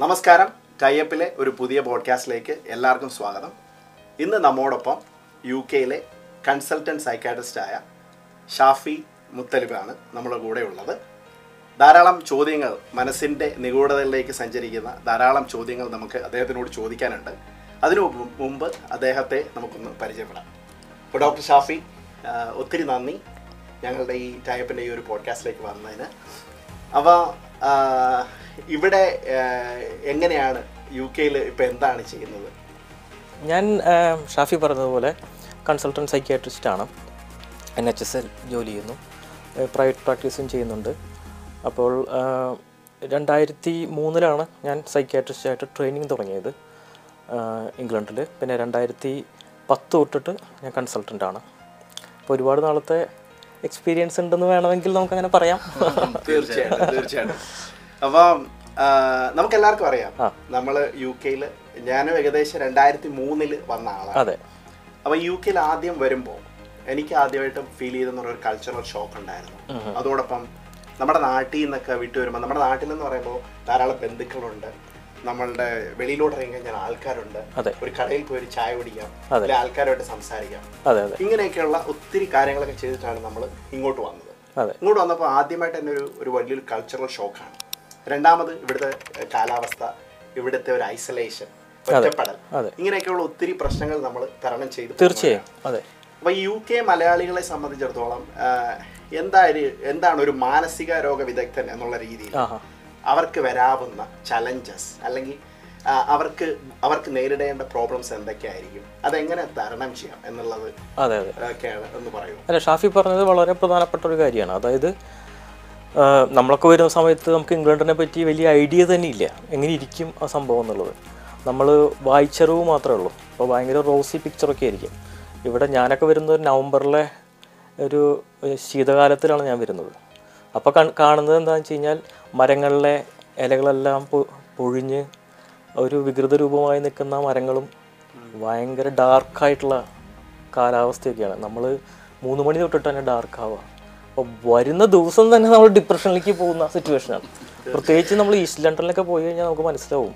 നമസ്കാരം, ടൈപ്പിലെ ഒരു പുതിയ പോഡ്കാസ്റ്റിലേക്ക് എല്ലാവർക്കും സ്വാഗതം. ഇന്ന് നമ്മോടൊപ്പം യു കെയിലെ കൺസൾട്ടൻറ്റ് സൈക്കാട്രിസ്റ്റായ ഷാഫി മുത്തലിബാണ് നമ്മുടെ കൂടെയുള്ളത്. ധാരാളം ചോദ്യങ്ങൾ, മനസ്സിൻ്റെ നിഗൂഢതയിലേക്ക് സഞ്ചരിക്കുന്ന ധാരാളം ചോദ്യങ്ങൾ നമുക്ക് അദ്ദേഹത്തിനോട് ചോദിക്കാനുണ്ട്. അതിനു മുമ്പ് അദ്ദേഹത്തെ നമുക്കൊന്ന് പരിചയപ്പെടാം. അപ്പോൾ ഡോക്ടർ ഷാഫി, ഒത്തിരി നന്ദി ഞങ്ങളുടെ ഈ ടൈപ്പിൻ്റെ ഈ ഒരു പോഡ്കാസ്റ്റിലേക്ക് വന്നതിന്. അപ്പോൾ ഇവിടെ എങ്ങനെയാണ് യു കെയിൽ ഇപ്പോൾ എന്താണ് ചെയ്യുന്നത്? ഞാൻ ഷാഫി പറഞ്ഞതുപോലെ കൺസൾട്ടൻറ്റ് സൈക്യാട്രിസ്റ്റാണ്. NHSൽ ജോലി ചെയ്യുന്നു, പ്രൈവറ്റ് പ്രാക്ടീസും ചെയ്യുന്നുണ്ട്. അപ്പോൾ 2003 ഞാൻ സൈക്യാട്രിസ്റ്റായിട്ട് ട്രെയിനിങ് തുടങ്ങിയത് ഇംഗ്ലണ്ടിൽ. പിന്നെ 2010 തൊട്ടിട്ട് ഞാൻ കൺസൾട്ടൻ്റാണ്. അപ്പോൾ ഒരുപാട് നാളത്തെ എക്സ്പീരിയൻസ് ഉണ്ടെന്ന് വേണമെങ്കിൽ നമുക്കങ്ങനെ പറയാം. തീർച്ചയായിട്ടും തീർച്ചയായിട്ടും. അപ്പം നമുക്കെല്ലാവർക്കും അറിയാം, നമ്മൾ യു കെയിൽ, ഞാനും ഏകദേശം 2003 വന്ന ആളാണ്. അതെ. അപ്പം യു കെയിൽ ആദ്യം വരുമ്പോൾ എനിക്ക് ആദ്യമായിട്ടും ഫീൽ ചെയ്തെന്ന് പറഞ്ഞ ഒരു കൾച്ചറൽ ഷോക്ക് ഉണ്ടായിരുന്നു. അതോടൊപ്പം നമ്മുടെ നാട്ടിൽ നിന്നൊക്കെ വിട്ടു വരുമ്പോൾ, നമ്മുടെ നാട്ടിൽ നിന്ന് പറയുമ്പോൾ ധാരാളം ബന്ധുക്കളുണ്ട്, നമ്മളുടെ വെളിയിലോട്ട് ഇറങ്ങി കഴിഞ്ഞാൽ ആൾക്കാരുണ്ട്, ഒരു കടയിൽ പോയി ഒരു ചായ കുടിക്കാം, അല്ലെങ്കിൽ ആൾക്കാരുമായിട്ട് സംസാരിക്കാം, ഇങ്ങനെയൊക്കെയുള്ള ഒത്തിരി കാര്യങ്ങളൊക്കെ ചെയ്തിട്ടാണ് നമ്മൾ ഇങ്ങോട്ട് വന്നത്. ഇങ്ങോട്ട് വന്നപ്പോൾ ആദ്യമായിട്ട് തന്നെ ഒരു വലിയൊരു കൾച്ചറൽ ഷോക്കാണ്. രണ്ടാമത് ഇവിടുത്തെ കാലാവസ്ഥ, ഇവിടുത്തെ ഒരു ഐസൊലേഷൻ, ഒറ്റപ്പെടൽ, ഇങ്ങനെയൊക്കെയുള്ള ഒത്തിരി പ്രശ്നങ്ങൾ നമ്മൾ തരണം ചെയ്തു. തീർച്ചയായും. അപ്പോൾ യു കെ മലയാളികളെ സംബന്ധിച്ചിടത്തോളം എന്താണ് ഒരു മാനസിക രോഗ വിദഗ്ധൻ എന്നുള്ള രീതിയിൽ അവർക്ക് വരാവുന്ന ചലഞ്ചസ്, അല്ലെങ്കിൽ അവർക്ക് നേരിടേണ്ട പ്രോബ്ലംസ് എന്തൊക്കെയായിരിക്കും, അതെങ്ങനെ തരണം ചെയ്യാം എന്നുള്ളത് ഒക്കെയാണ് എന്ന് പറയൂ. അല്ല, ഷാഫി പറഞ്ഞത് വളരെ പ്രധാനപ്പെട്ട ഒരു കാര്യമാണ്. അതായത് നമ്മളൊക്കെ വരുന്ന സമയത്ത് നമുക്ക് ഇംഗ്ലണ്ടിനെ പറ്റി വലിയ ഐഡിയ തന്നെ ഇല്ല, എങ്ങനെ ഇരിക്കും ആ സംഭവം എന്നുള്ളത്. നമ്മൾ വായിച്ചറിവ് മാത്രമേ ഉള്ളൂ. അപ്പോൾ ഭയങ്കര റോസി പിക്ചറൊക്കെ ആയിരിക്കും. ഇവിടെ ഞാനൊക്കെ വരുന്നത് നവംബറിലെ ഒരു ശീതകാലത്തിലാണ് ഞാൻ വരുന്നത്. അപ്പോൾ കാണുന്നത് എന്താണെന്ന് വെച്ച് കഴിഞ്ഞാൽ മരങ്ങളിലെ ഇലകളെല്ലാം പൊഴിഞ്ഞ് ഒരു വികൃത രൂപമായി നിൽക്കുന്ന മരങ്ങളും ഭയങ്കര ഡാർക്കായിട്ടുള്ള കാലാവസ്ഥയൊക്കെയാണ്. നമ്മൾ 3 മണി തൊട്ടിട്ട് തന്നെ ഡാർക്കാവുക. അപ്പോൾ വരുന്ന ദിവസം തന്നെ നമ്മൾ ഡിപ്രഷനിലേക്ക് പോകുന്ന സിറ്റുവേഷനാണ്. പ്രത്യേകിച്ച് നമ്മൾ ഈസ്റ്റ് ലണ്ടനിലൊക്കെ പോയി കഴിഞ്ഞാൽ നമുക്ക് മനസ്സിലാവും,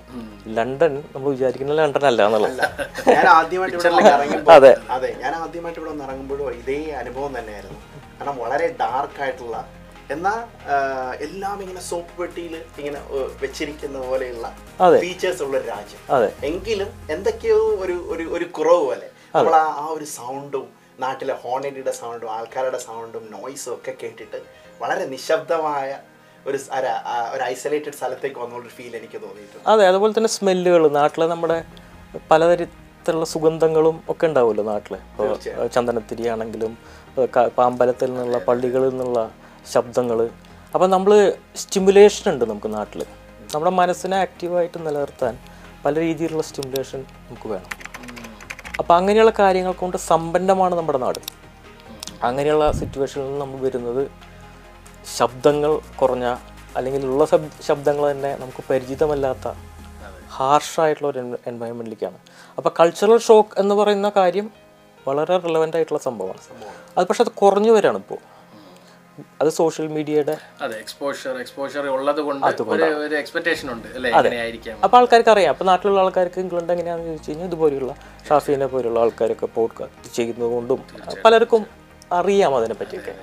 ലണ്ടൻ നമ്മൾ വിചാരിക്കുന്ന ലണ്ടൻ അല്ല എന്നുള്ളത്. അതെ അതെ, ഞാൻ ആദ്യമായിട്ട് ഇവിടെ ഇറങ്ങുമ്പോഴും ഇതേ അനുഭവം തന്നെയായിരുന്നു. കാരണം വളരെ ഡാർക്കായിട്ടുള്ള, എന്നാൽ എല്ലാം ഇങ്ങനെ സോപ്പ് പെട്ടിയിൽ ഇങ്ങനെ വെച്ചിരിക്കുന്ന പോലെയുള്ള ഫീച്ചേഴ്സ് ഉള്ള ഒരു രാജ്യം. എങ്കിലും എന്തൊക്കെയോ ഒരു കുറവ് പോലെ നമ്മൾ ആ ഒരു സൗണ്ടും, നാട്ടിലെ ഹോണടിയുടെ സൗണ്ടും, ആൾക്കാരുടെ സൗണ്ടും, നോയ്സും ഒക്കെ കേട്ടിട്ട് വളരെ നിശബ്ദമായ ഒരു ഐസൊലേറ്റഡ് സ്ഥലത്തേക്ക് വന്നുള്ളൊരു ഫീൽ എനിക്ക് തോന്നിയിട്ടുണ്ട്. അതെ, അതുപോലെ തന്നെ സ്മെല്ലുകൾ, നാട്ടിലെ നമ്മുടെ പലതരത്തിലുള്ള സുഗന്ധങ്ങളും ഒക്കെ ഉണ്ടാവുമല്ലോ നാട്ടിൽ. ഇപ്പോൾ ചന്ദനത്തിരി ആണെങ്കിലും പാമ്പലത്തിൽ നിന്നുള്ള പള്ളികളിൽ നിന്നുള്ള ശബ്ദങ്ങൾ. അപ്പം നമ്മൾ സ്റ്റിമുലേഷൻ ഉണ്ട് നമുക്ക് നാട്ടിൽ. നമ്മുടെ മനസ്സിനെ ആക്റ്റീവായിട്ട് നിലനിർത്താൻ പല രീതിയിലുള്ള സ്റ്റിമുലേഷൻ നമുക്ക് വേണം. അപ്പം അങ്ങനെയുള്ള കാര്യങ്ങൾ കൊണ്ട് സമ്പന്നമാണ് നമ്മുടെ നാട്. അങ്ങനെയുള്ള സിറ്റുവേഷനിൽ നമ്മൾ വരുന്നത് ശബ്ദങ്ങൾ കുറഞ്ഞ, അല്ലെങ്കിൽ ഉള്ള ശബ്ദങ്ങൾ തന്നെ നമുക്ക് പരിചിതമല്ലാത്ത ഹാർഷായിട്ടുള്ള ഒരു എൻവയോൺമെൻറ്റിലേക്കാണ്. അപ്പോൾ കൾച്ചറൽ ഷോക്ക് എന്ന് പറയുന്ന കാര്യം വളരെ റിലവൻ്റ് ആയിട്ടുള്ള സംഭവമാണ്. അത് പക്ഷെ അത് കുറഞ്ഞു വരികയാണ് ഇപ്പോൾ. അത് സോഷ്യൽ മീഡിയയുടെ എക്സ്പോഷർ ഉള്ളത് കൊണ്ട് ഒരു എക്സ്പെക്റ്റേഷൻ ഉണ്ട്. അപ്പോൾ ആൾക്കാർക്ക് അറിയാം. അപ്പോൾ നാട്ടിലുള്ള ആൾക്കാർക്ക് ഇംഗ്ലണ്ട് എങ്ങനെയാണെന്ന് ചോദിച്ചു കഴിഞ്ഞാൽ ഇതുപോലെയുള്ള ഷാഫീനെ പോലെയുള്ള ആൾക്കാരൊക്കെ പോഡ്കാസ്റ്റ് ചെയ്യുന്നത് കൊണ്ടും പലർക്കും അറിയാം അതിനെപ്പറ്റിയൊക്കെ.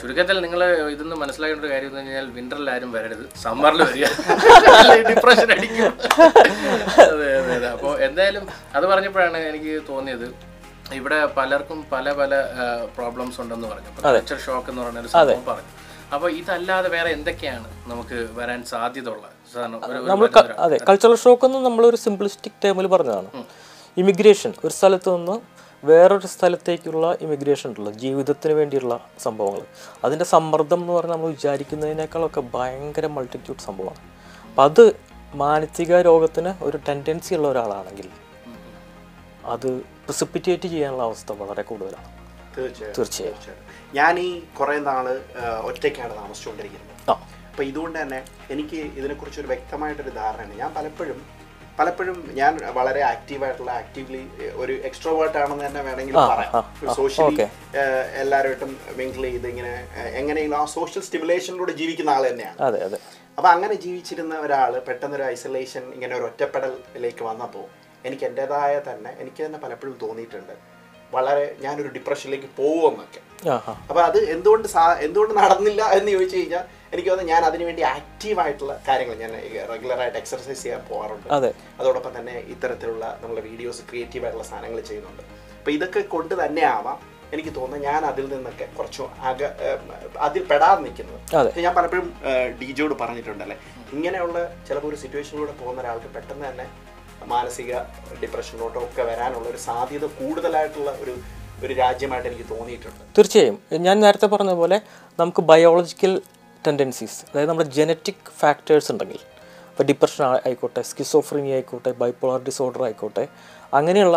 ചുരുക്കത്തിൽ നിങ്ങൾ ഇതൊന്ന് മനസ്സിലാക്കേണ്ട ഒരു കാര്യം എന്ന് പറഞ്ഞാൽ വിന്ററിൽ ആരും വരരുത്, സമ്മറിൽ വരിക, ഡിപ്രഷൻ അടിക്കും. അതെ അതെ അതെ. അപ്പോൾ എന്തായാലും അത് പറഞ്ഞപ്പോഴാണ് എനിക്ക് തോന്നിയത്, ഇവിടെ പലർക്കും പല പല പ്രോബ്ലംസ് ഉണ്ടെന്ന് പറഞ്ഞു. കൾച്ചർ ഷോക്ക് എന്ന് പറഞ്ഞൊരു സംഭവം പറഞ്ഞു. അപ്പോൾ ഇതല്ലാതെ വേറെ എന്തൊക്കെയാണ് നമുക്ക് വരാൻ സാധ്യത ഉള്ളത്? അതെ, കൾച്ചറൽ ഷോക്ക് എന്ന് നമ്മളൊരു സിംപ്ലിസ്റ്റിക് ടേമിൽ പറഞ്ഞതാണ്. ഇമിഗ്രേഷൻ, ഒരു സ്ഥലത്ത് നിന്ന് വേറൊരു സ്ഥലത്തേക്കുള്ള ഇമിഗ്രേഷൻ ഉണ്ടല്ലോ, ജീവിതത്തിന് വേണ്ടിയുള്ള സംഭവങ്ങൾ. അതിൻ്റെ സമ്മർദ്ദം എന്ന് പറഞ്ഞാൽ നമ്മൾ വിചാരിക്കുന്നതിനേക്കാളൊക്കെ ഭയങ്കര മൾട്ടിറ്റ്യൂഡ് സംഭവമാണ്. അപ്പം അത് മാനസിക രോഗത്തിന് ഒരു ടെൻഡൻസി ഉള്ള ഒരാളാണെങ്കിൽ അത് പ്രിസിപ്പിറ്റേറ്റ് ചെയ്യാനുള്ള അവസ്ഥ വളരെ കൂടുതലാണ്. തീർച്ചയായും. ഞാൻ ഈ കുറേ നാൾ ഒറ്റയ്ക്കാണ് താമസിച്ചുകൊണ്ടിരിക്കുന്നത്. അപ്പോൾ ഇതുകൊണ്ട് തന്നെ എനിക്ക് ഇതിനെക്കുറിച്ചൊരു വ്യക്തമായിട്ടൊരു ധാരണയുണ്ട്. ഞാൻ പലപ്പോഴും ഞാൻ വളരെ ആക്റ്റീവ്ലി ഒരു എക്സ്ട്രോവേർട്ട് ആണെന്ന് തന്നെ വേണമെങ്കിൽ പറയാം. സോഷ്യലി എല്ലാവരുമായിട്ടും മിങ്കിൾ ചെയ്ത് ഇങ്ങനെ എങ്ങനെയെങ്കിലും ആ സോഷ്യൽ സ്റ്റിമുലേഷനിലൂടെ ജീവിക്കുന്ന ആൾ തന്നെയാണ്. അപ്പോൾ അങ്ങനെ ജീവിച്ചിരുന്ന ഒരാൾ പെട്ടെന്നൊരു ഐസൊലേഷൻ, ഇങ്ങനെ ഒരു ഒറ്റപ്പെടലിലേക്ക് വന്നപ്പോൾ എനിക്ക് എൻ്റെതായ തന്നെ എനിക്ക് പലപ്പോഴും തോന്നിയിട്ടുണ്ട് വളരെ ഞാനൊരു ഡിപ്രഷനിലേക്ക് പോകുമെന്നൊക്കെ. അപ്പോൾ അത് എന്തുകൊണ്ട് നടന്നില്ല എന്ന് ചോദിച്ചു കഴിഞ്ഞാൽ എനിക്ക് തോന്നുന്നു ഞാൻ അതിനുവേണ്ടി ആക്റ്റീവായിട്ടുള്ള കാര്യങ്ങൾ, ഞാൻ റെഗുലറായിട്ട് എക്സർസൈസ് ചെയ്യാൻ പോകാറുണ്ട്. അതോടൊപ്പം തന്നെ ഇത്തരത്തിലുള്ള നമ്മളെ വീഡിയോസ് ക്രിയേറ്റീവായിട്ടുള്ള സാധനങ്ങൾ ചെയ്യുന്നുണ്ട്. അപ്പോൾ ഇതൊക്കെ കൊണ്ട് തന്നെ ആവാം എനിക്ക് തോന്നുന്നത് ഞാൻ അതിൽ നിന്നൊക്കെ കുറച്ച് അതിൽ പെടാതെ നിൽക്കുന്നത്. ഞാൻ പലപ്പോഴും ഡിജോട് പറഞ്ഞിട്ടുണ്ടല്ലേ, ഇങ്ങനെയുള്ള ചിലപ്പോൾ ഒരു സിറ്റുവേഷനിലൂടെ പോകുന്ന ഒരാൾക്ക് പെട്ടെന്ന് തന്നെ മാനസിക ഡിപ്രഷനിലോട്ടോ ഒക്കെ വരാനുള്ള ഒരു സാധ്യത കൂടുതലായിട്ടുള്ള ഒരു രാജ്യമായിട്ട് എനിക്ക് തോന്നിയിട്ടുണ്ട്. തീർച്ചയായും ഞാൻ നേരത്തെ പറഞ്ഞ പോലെ നമുക്ക് ബയോളജിക്കൽ ടെൻഡൻസീസ്, അതായത് നമ്മുടെ ജനറ്റിക് ഫാക്ടേഴ്സ് ഉണ്ടെങ്കിൽ, ഇപ്പോൾ ഡിപ്രഷൻ ആയിക്കോട്ടെ, സ്കിസോഫ്രീനിയ ആയിക്കോട്ടെ, ബൈപോളാർ ഡിസോർഡർ ആയിക്കോട്ടെ, അങ്ങനെയുള്ള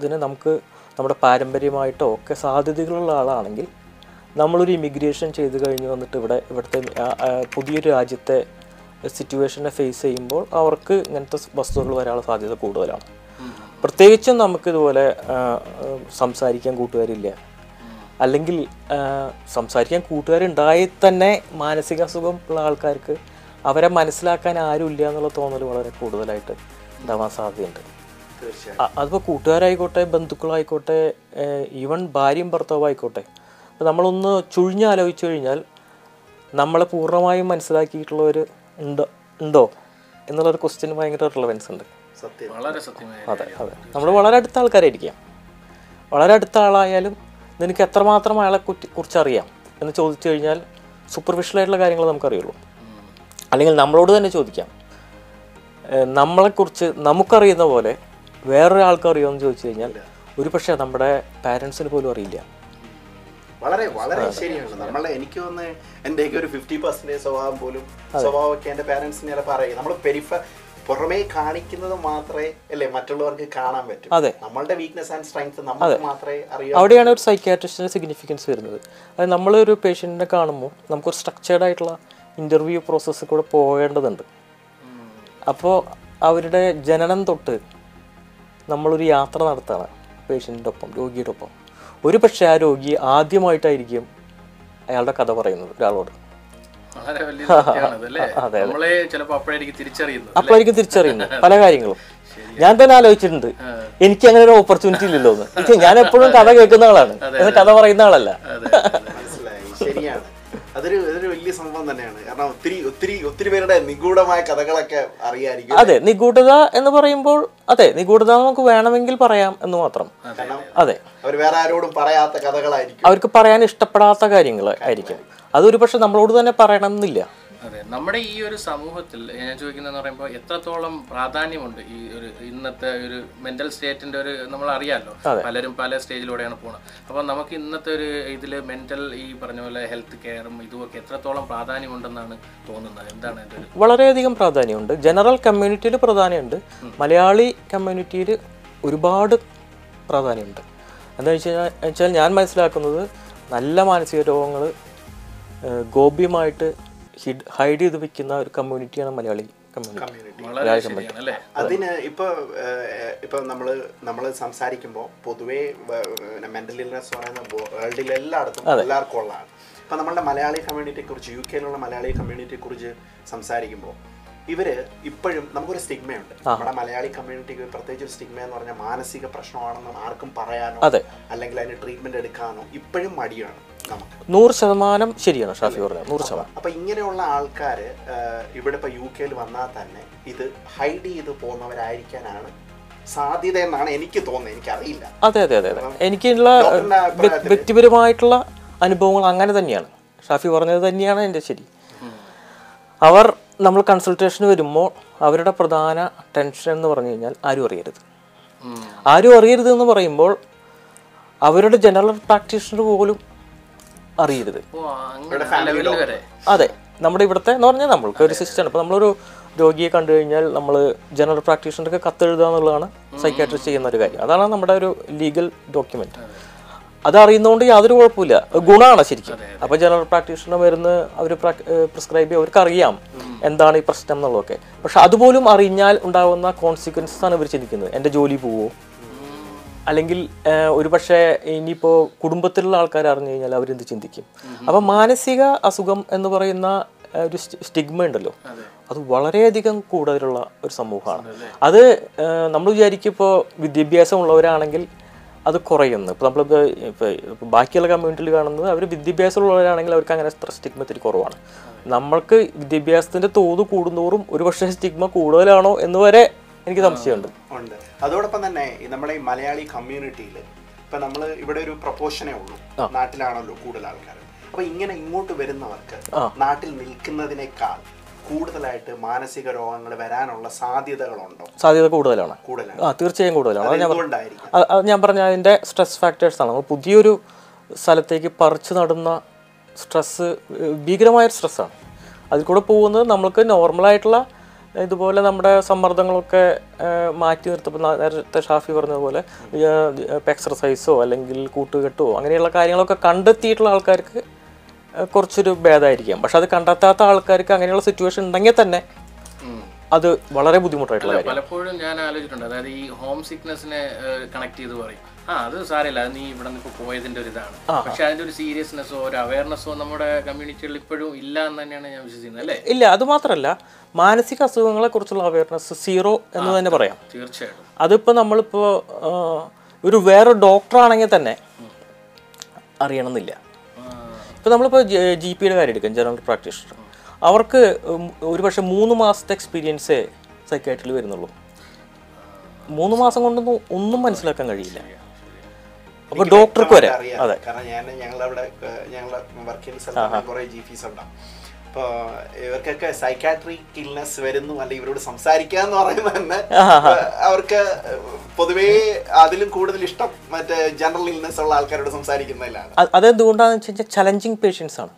ഇതിന് നമുക്ക് നമ്മുടെ പാരമ്പര്യമായിട്ടോ ഒക്കെ സാധ്യതകളുള്ള ആളാണെങ്കിൽ നമ്മളൊരു ഇമിഗ്രേഷൻ ചെയ്ത് കഴിഞ്ഞ് വന്നിട്ട് ഇവിടുത്തെ പുതിയൊരു രാജ്യത്തെ സിറ്റുവേഷനെ ഫേസ് ചെയ്യുമ്പോൾ അവർക്ക് ഇങ്ങനത്തെ വസ്തുക്കൾ വരാനുള്ള സാധ്യത കൂടുതലാണ്. പ്രത്യേകിച്ചും നമുക്കിതുപോലെ സംസാരിക്കാൻ കൂട്ടുകാരില്ല, അല്ലെങ്കിൽ സംസാരിക്കാൻ കൂട്ടുകാരുണ്ടായി തന്നെ മാനസിക അസുഖം ഉള്ള ആൾക്കാർക്ക് അവരെ മനസ്സിലാക്കാൻ ആരുമില്ല എന്നുള്ള തോന്നൽ വളരെ കൂടുതലായിട്ട് ഉണ്ടാവാൻ സാധ്യതയുണ്ട്. അതിപ്പോൾ കൂട്ടുകാരായിക്കോട്ടെ, ബന്ധുക്കളായിക്കോട്ടെ, ഈവൻ ഭാര്യയും ഭർത്താവായിക്കോട്ടെ, അപ്പോൾ നമ്മളൊന്ന് ചുഴിഞ്ഞാലോചിച്ച് കഴിഞ്ഞാൽ നമ്മളെ പൂർണ്ണമായും മനസ്സിലാക്കിയിട്ടുള്ളവർ ഉണ്ടോ എന്നുള്ളൊരു ക്വസ്റ്റ്യൻ ഭയങ്കര റിലവൻസ് ഉണ്ട്. അതെ അതെ, നമ്മൾ വളരെ അടുത്ത ആൾക്കാരായിരിക്കാം, വളരെ അടുത്ത ആളായാലും നിനക്ക് എത്രമാത്രം അയാളെ കുറിച്ചറിയാം എന്ന് ചോദിച്ചു കഴിഞ്ഞാൽ സൂപ്പർഫിഷ്യലായിട്ടുള്ള കാര്യങ്ങൾ നമുക്കറിയുള്ളൂ. അല്ലെങ്കിൽ നമ്മളോട് തന്നെ ചോദിക്കാം, നമ്മളെക്കുറിച്ച് നമുക്കറിയുന്ന പോലെ വേറൊരാൾക്ക് അറിയുമെന്ന് ചോദിച്ചു കഴിഞ്ഞാൽ ഒരു പക്ഷേ നമ്മുടെ പാരൻസിന് പോലും അറിയില്ല. വളരെ വളരെ ശരിയാണ്. നമ്മളെ എനിക്ക് തോന്നുന്നു എൻ്റെയൊക്കെ ഒരു 50% സ്വഭാവമൊക്കെ എൻ്റെ പാരൻസിന് ചിലപ്പോൾ അറിയാം. നമ്മൾ പുറമേ കാണിക്കുന്നത് മാത്രമേ അല്ലേ മറ്റുള്ളവർക്ക് കാണാൻ പറ്റും. നമ്മളുടെ വീക്ക്നെസ് ആൻഡ് സ്ട്രെങ്ത് നമുക്ക് മാത്രമേ അറിയൂ. അവിടെയാണ് ഒരു സൈക്യാട്രിസ്റ്റിൻ്റെ സിഗ്നിഫിക്കൻസ് വരുന്നത്. അത് നമ്മളൊരു പേഷ്യൻറ്റിനെ കാണുമ്പോൾ നമുക്കൊരു സ്ട്രക്ചേർഡ് ആയിട്ടുള്ള ഇൻ്റർവ്യൂ പ്രോസസ്സിൽ കൂടെ പോകേണ്ടതുണ്ട്. അപ്പോൾ അവരുടെ ജനനം തൊട്ട് നമ്മളൊരു യാത്ര നടത്താണ് പേഷ്യൻ്റിൻ്റെ ഒപ്പം, രോഗിയുടെ ഒപ്പം. ഒരു പക്ഷേ ആ രോഗി ആദ്യമായിട്ടായിരിക്കും അയാളുടെ കഥ പറയുന്നത് ഒരാളോട്. അപ്പോഴായിരിക്കും തിരിച്ചറിയുന്നത് പല കാര്യങ്ങളും. ഞാൻ തന്നെ ആലോചിച്ചിട്ടുണ്ട്, എനിക്ക് അങ്ങനെ ഒരു ഓപ്പർച്യൂണിറ്റി ഇല്ലല്ലോ എന്ന്. ഞാൻ എപ്പോഴും കഥ കേൾക്കുന്ന ആളാണ്, കഥ പറയുന്ന ആളല്ല. ശരിയാണ്, അതൊരു വലിയ സംഭവം തന്നെയാണ്. കാരണം ഒത്തിരി ഒത്തിരി ഒത്തിരി പേരുടെ നിഗൂഢമായ കഥകളൊക്കെ അറിയാമായിരിക്കും. അതെ, നിഗൂഢത എന്ന് പറയുമ്പോൾ അതെ, നിഗൂഢത നമുക്ക് വേണമെങ്കിൽ പറയാം എന്ന് മാത്രം. അതെ, അവർ വേറെ ആരോടും പറയാത്ത കഥകളായിരിക്കും, അവർക്ക് പറയാൻ ഇഷ്ടപ്പെടാത്ത കാര്യങ്ങൾ ആയിരിക്കും. അതൊരു പക്ഷെ നമ്മളോട് തന്നെ പറയണമെന്നില്ല. അതെ, നമ്മുടെ ഈ ഒരു സമൂഹത്തിൽ ഞാൻ ചോദിക്കുന്നതെന്ന് പറയുമ്പോൾ എത്രത്തോളം പ്രാധാന്യമുണ്ട് ഈ ഒരു ഇന്നത്തെ ഒരു മെന്റൽ സ്റ്റേറ്റിന്റെ ഒരു, നമ്മൾ അറിയാമല്ലോ പലരും പല സ്റ്റേജിലൂടെയാണ് പോകുന്നത്. അപ്പം നമുക്ക് ഇന്നത്തെ ഒരു ഇതിൽ മെന്റൽ ഈ പറഞ്ഞ പോലെ ഹെൽത്ത് കെയറും ഇതുമൊക്കെ എത്രത്തോളം പ്രാധാന്യമുണ്ടെന്നാണ് തോന്നുന്നത്? എന്താണ് എൻ്റെ? വളരെയധികം പ്രാധാന്യമുണ്ട്. ജനറൽ കമ്മ്യൂണിറ്റിയിൽ പ്രാധാന്യമുണ്ട്, മലയാളി കമ്മ്യൂണിറ്റിയിൽ ഒരുപാട് പ്രാധാന്യമുണ്ട്. എന്താണെന്ന് വെച്ചാൽ ഞാൻ മനസ്സിലാക്കുന്നത് നല്ല മാനസിക രോഗങ്ങൾ ഗോപ്യമായിട്ട് ഹൈഡ് ചെയ്ത് വെക്കുന്ന ഒരു കമ്മ്യൂണിറ്റിയാണ് മലയാളി കമ്മ്യൂണിറ്റി. അതിന് ഇപ്പം നമ്മൾ സംസാരിക്കുമ്പോൾ പൊതുവേ മെന്റൽ ഇൽനെസ് പറയുന്നത് വേൾഡിൽ എല്ലായിടത്തും എല്ലാവർക്കും ഉള്ളതാണ്. ഇപ്പം നമ്മളുടെ മലയാളി കമ്മ്യൂണിറ്റിയെക്കുറിച്ച്, യു കെയിലുള്ള മലയാളി കമ്മ്യൂണിറ്റിയെക്കുറിച്ച് സംസാരിക്കുമ്പോൾ ഇവര് ഇപ്പോഴും നമുക്കൊരു സ്റ്റിഗ്മയുണ്ട്. നമ്മുടെ മലയാളി കമ്മ്യൂണിറ്റിക്ക് പ്രത്യേകിച്ച് ഒരു സ്റ്റിഗ്മ എന്ന് പറഞ്ഞാൽ മാനസിക പ്രശ്നമാണെന്ന് ആർക്കും പറയാനോ അല്ലെങ്കിൽ അതിന് ട്രീറ്റ്മെന്റ് എടുക്കാനോ ഇപ്പോഴും മടിയാണ്. 100% ശരിയാണ് ഷാഫി പറഞ്ഞത്, 100%. അപ്പൊ ഇങ്ങനെയുള്ള ആൾക്കാര് ഇവിടെ ഇപ്പൊ യു കെയിൽ വന്നാൽ തന്നെ ഇത് ഹൈഡ് ചെയ്ത് പോകുന്നവരായിരിക്കാനാണ് സാധ്യത എന്നാണ് എനിക്ക് തോന്നുന്നത്. എനിക്കറിയില്ല. അതെ അതെ അതെ, എനിക്കുള്ള വ്യക്തിപരമായിട്ടുള്ള അനുഭവങ്ങൾ അങ്ങനെ തന്നെയാണ്. ഷാഫി പറഞ്ഞത് തന്നെയാണ് എൻ്റെ ശരി. അവർ നമ്മൾ കൺസൾട്ടേഷന് വരുമ്പോൾ അവരുടെ പ്രധാന ടെൻഷൻ എന്ന് പറഞ്ഞു കഴിഞ്ഞാൽ ആരും അറിയരുത് എന്ന് പറയുമ്പോൾ അവരുടെ ജനറൽ പ്രാക്ടീഷണർ പോലും അറിയരുത്. അതെ, നമ്മുടെ ഇവിടുത്തെ എന്ന് പറഞ്ഞാൽ നമ്മൾക്ക് ഒരു സിസ്റ്റമാണ്. അപ്പോൾ നമ്മളൊരു രോഗിയെ കണ്ടു കഴിഞ്ഞാൽ നമ്മൾ ജനറൽ പ്രാക്ടീഷണർക്ക് കത്തെഴുതുക എന്നുള്ളതാണ് സൈക്യാട്രിസ്റ്റ് ചെയ്യുന്ന ഒരു കാര്യം. അതാണ് നമ്മുടെ ഒരു ലീഗൽ ഡോക്യുമെന്റ്. അതറിയുന്നതുകൊണ്ട് യാതൊരു കുഴപ്പമില്ല, ഗുണമാണ് ശരിക്കും. അപ്പോൾ ജനറൽ പ്രാക്ടീഷണർ വരുന്ന അവർ പ്രിസ്ക്രൈബ് ചെയ്യും, അവർക്കറിയാം എന്താണ് ഈ പ്രശ്നം എന്നുള്ളതൊക്കെ. പക്ഷെ അതുപോലും അറിഞ്ഞാൽ ഉണ്ടാകുന്ന കോൺസിക്വൻസാണ് ഇവർ ചിന്തിക്കുന്നത്. എൻ്റെ ജോലി പോവോ, അല്ലെങ്കിൽ ഒരു പക്ഷേ ഇനിയിപ്പോൾ കുടുംബത്തിലുള്ള ആൾക്കാർ അറിഞ്ഞു കഴിഞ്ഞാൽ അവരെന്ത് ചിന്തിക്കും. അപ്പം മാനസിക അസുഖം എന്ന് പറയുന്ന ഒരു സ്റ്റിഗ്മ ഉണ്ടല്ലോ, അത് വളരെയധികം കൂടുതലുള്ള ഒരു സമൂഹമാണ്. അത് നമ്മൾ വിചാരിക്കും ഇപ്പോൾ വിദ്യാഭ്യാസമുള്ളവരാണെങ്കിൽ അത് കുറയുന്നു. ഇപ്പോൾ നമ്മളിപ്പോൾ ഇപ്പോൾ ബാക്കിയുള്ള കമ്മ്യൂണിറ്റിയിൽ കാണുന്നത് അവർ വിദ്യാഭ്യാസമുള്ളവരാണെങ്കിൽ അവർക്ക് അങ്ങനെ സ്റ്റിഗ്മ ഇത്തിരി കുറവാണ്. നമ്മൾക്ക് വിദ്യാഭ്യാസത്തിൻ്റെ തോത് കൂടുന്തോറും ഒരുപക്ഷെ സ്റ്റിഗ്മ കൂടുതലാണോ എന്ന് വരെ എനിക്ക് സംശയമുണ്ട്. അതോടൊപ്പം തന്നെ നമ്മുടെ ഈ മലയാളി കമ്മ്യൂണിറ്റിയിൽ ഇപ്പം നമ്മൾ ഇവിടെ ഒരു പ്രൊപ്പോഷനേ ഉള്ളൂ, നാട്ടിലാണല്ലോ കൂടുതൽ ആൾക്കാർ. അപ്പം ഇങ്ങനെ ഇങ്ങോട്ട് വരുന്നവർക്ക് നാട്ടിൽ നിൽക്കുന്നതിനേക്കാൾ കൂടുതലായിട്ട് മാനസിക രോഗങ്ങൾ വരാനുള്ള സാധ്യതകളുണ്ടോ? സാധ്യത കൂടുതലാണ്, തീർച്ചയായും കൂടുതലാണ്. അത് ഞാൻ പറഞ്ഞ അതിൻ്റെ സ്ട്രെസ് ഫാക്ടേഴ്സാണ്. നമ്മൾ പുതിയൊരു സ്ഥലത്തേക്ക് പറിച്ചു നടുന്ന സ്ട്രെസ് ഭീകരമായൊരു സ്ട്രെസ്സാണ്. അതിൽ കൂടെ പോകുന്നത് നമ്മൾക്ക് നോർമലായിട്ടുള്ള ഇതുപോലെ നമ്മുടെ സമ്മർദ്ദങ്ങളൊക്കെ മാറ്റി നിർത്തപ്പോൾ നേരത്തെ ഷാഫി പറഞ്ഞതുപോലെ എക്സർസൈസോ അല്ലെങ്കിൽ കൂട്ടുകെട്ടോ അങ്ങനെയുള്ള കാര്യങ്ങളൊക്കെ കണ്ടെത്തിയിട്ടുള്ള ആൾക്കാർക്ക് കുറച്ചൊരു ഭേദമായിരിക്കാം. പക്ഷെ അത് കണ്ടെത്താത്ത ആൾക്കാർക്ക് അങ്ങനെയുള്ള സിറ്റുവേഷൻ ഉണ്ടെങ്കിൽ തന്നെ അത് വളരെ ബുദ്ധിമുട്ടായിട്ടുള്ള കാര്യം. പലപ്പോഴും ഞാൻ ആലോചിച്ചിട്ടുണ്ട്, അതായത് ഈ ഹോം സിക്നെസ്സിനെ കണക്ട് ചെയ്ത് പറയും, ആ അത് സാരമില്ല, അത് നീ ഇവിടെ നിന്ന് ഇപ്പോൾ പോയതിൻ്റെ ഒരു ഇതാണ്. പക്ഷെ അതിൻ്റെ ഒരു സീരിയസ്നെസ്സോ ഒരു അവയർനെസ്സോ നമ്മുടെ കമ്മ്യൂണിറ്റികളിൽ ഇപ്പോഴും ഇല്ല എന്ന് തന്നെയാണ് ഞാൻ വിശ്വസിക്കുന്നത്, അല്ലേ? ഇല്ല, അത് മാത്രമല്ല മാനസിക അസുഖങ്ങളെ കുറിച്ചുള്ള അവയർനെസ് സീറോ എന്ന് തന്നെ പറയാം. തീർച്ചയായിട്ടും. അതിപ്പോൾ നമ്മളിപ്പോൾ ഒരു വേറെ ഡോക്ടറാണെങ്കിൽ തന്നെ അറിയണമെന്നില്ല. ഇപ്പോൾ നമ്മളിപ്പോൾ ജി പിയുടെ കാര്യം എടുക്കാം, ജനറൽ പ്രാക്ടീഷണർ, അവർക്ക് ഒരുപക്ഷെ 3 മാസത്തെ എക്സ്പീരിയൻസേ സൈക്കാട്രിയിൽ വരുന്നുള്ളൂ. 3 മാസം കൊണ്ടൊന്നും ഒന്നും മനസ്സിലാക്കാൻ കഴിയില്ല. അപ്പോൾ ഡോക്ടർക്ക് വരെ അതെ, കാരണം ഞങ്ങളവിടെ ഞങ്ങളുടെ വർക്ക് ചെയ്യുന്ന സ്ഥലത്ത് കുറേ ജി പിസ് ഉണ്ടാവും. ഇപ്പോൾ ഇവർക്കൊക്കെ സൈക്കാട്രിക് ഇൽനെസ് വരുന്നു, അല്ലെങ്കിൽ ഇവരോട് സംസാരിക്കുക എന്ന് പറയുന്നത് തന്നെ അവർക്ക് പൊതുവേ അതിലും കൂടുതൽ ഇഷ്ടം മറ്റേ ജനറൽ ഇൽനെസ് ഉള്ള ആൾക്കാരോട് സംസാരിക്കുന്നതിലാണ്. അതെന്തുകൊണ്ടാണെന്ന് വെച്ച് കഴിഞ്ഞാൽ ചലഞ്ചിങ് പേഷ്യൻസ് ആണ്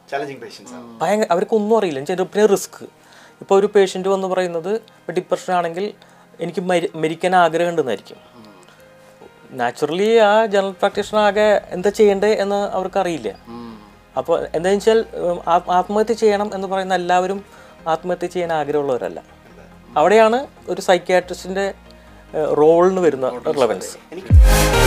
ഭയങ്കര, അവർക്കൊന്നും അറിയില്ല. പിന്നെ റിസ്ക്, ഇപ്പോൾ ഒരു പേഷ്യൻ്റ് എന്ന് പറയുന്നത് ഇപ്പോൾ ഡിപ്രഷൻ ആണെങ്കിൽ എനിക്ക് മരിക്കാൻ ആഗ്രഹം ഉണ്ടെന്നായിരിക്കും. നാച്ചുറലി ആ ജനറൽ പ്രാക്ടീഷണറാകെ എന്താ ചെയ്യേണ്ടത് എന്ന് അവർക്കറിയില്ല. അപ്പോൾ എന്താണെന്ന് വെച്ചാൽ ആത്മഹത്യ ചെയ്യണം എന്ന് പറയുന്ന എല്ലാവരും ആത്മഹത്യ ചെയ്യാൻ ആഗ്രഹമുള്ളവരല്ല. അവിടെയാണ് ഒരു സൈക്യാട്രിസ്റ്റിൻ്റെ റോളിന് വരുന്ന റിലവൻസ്.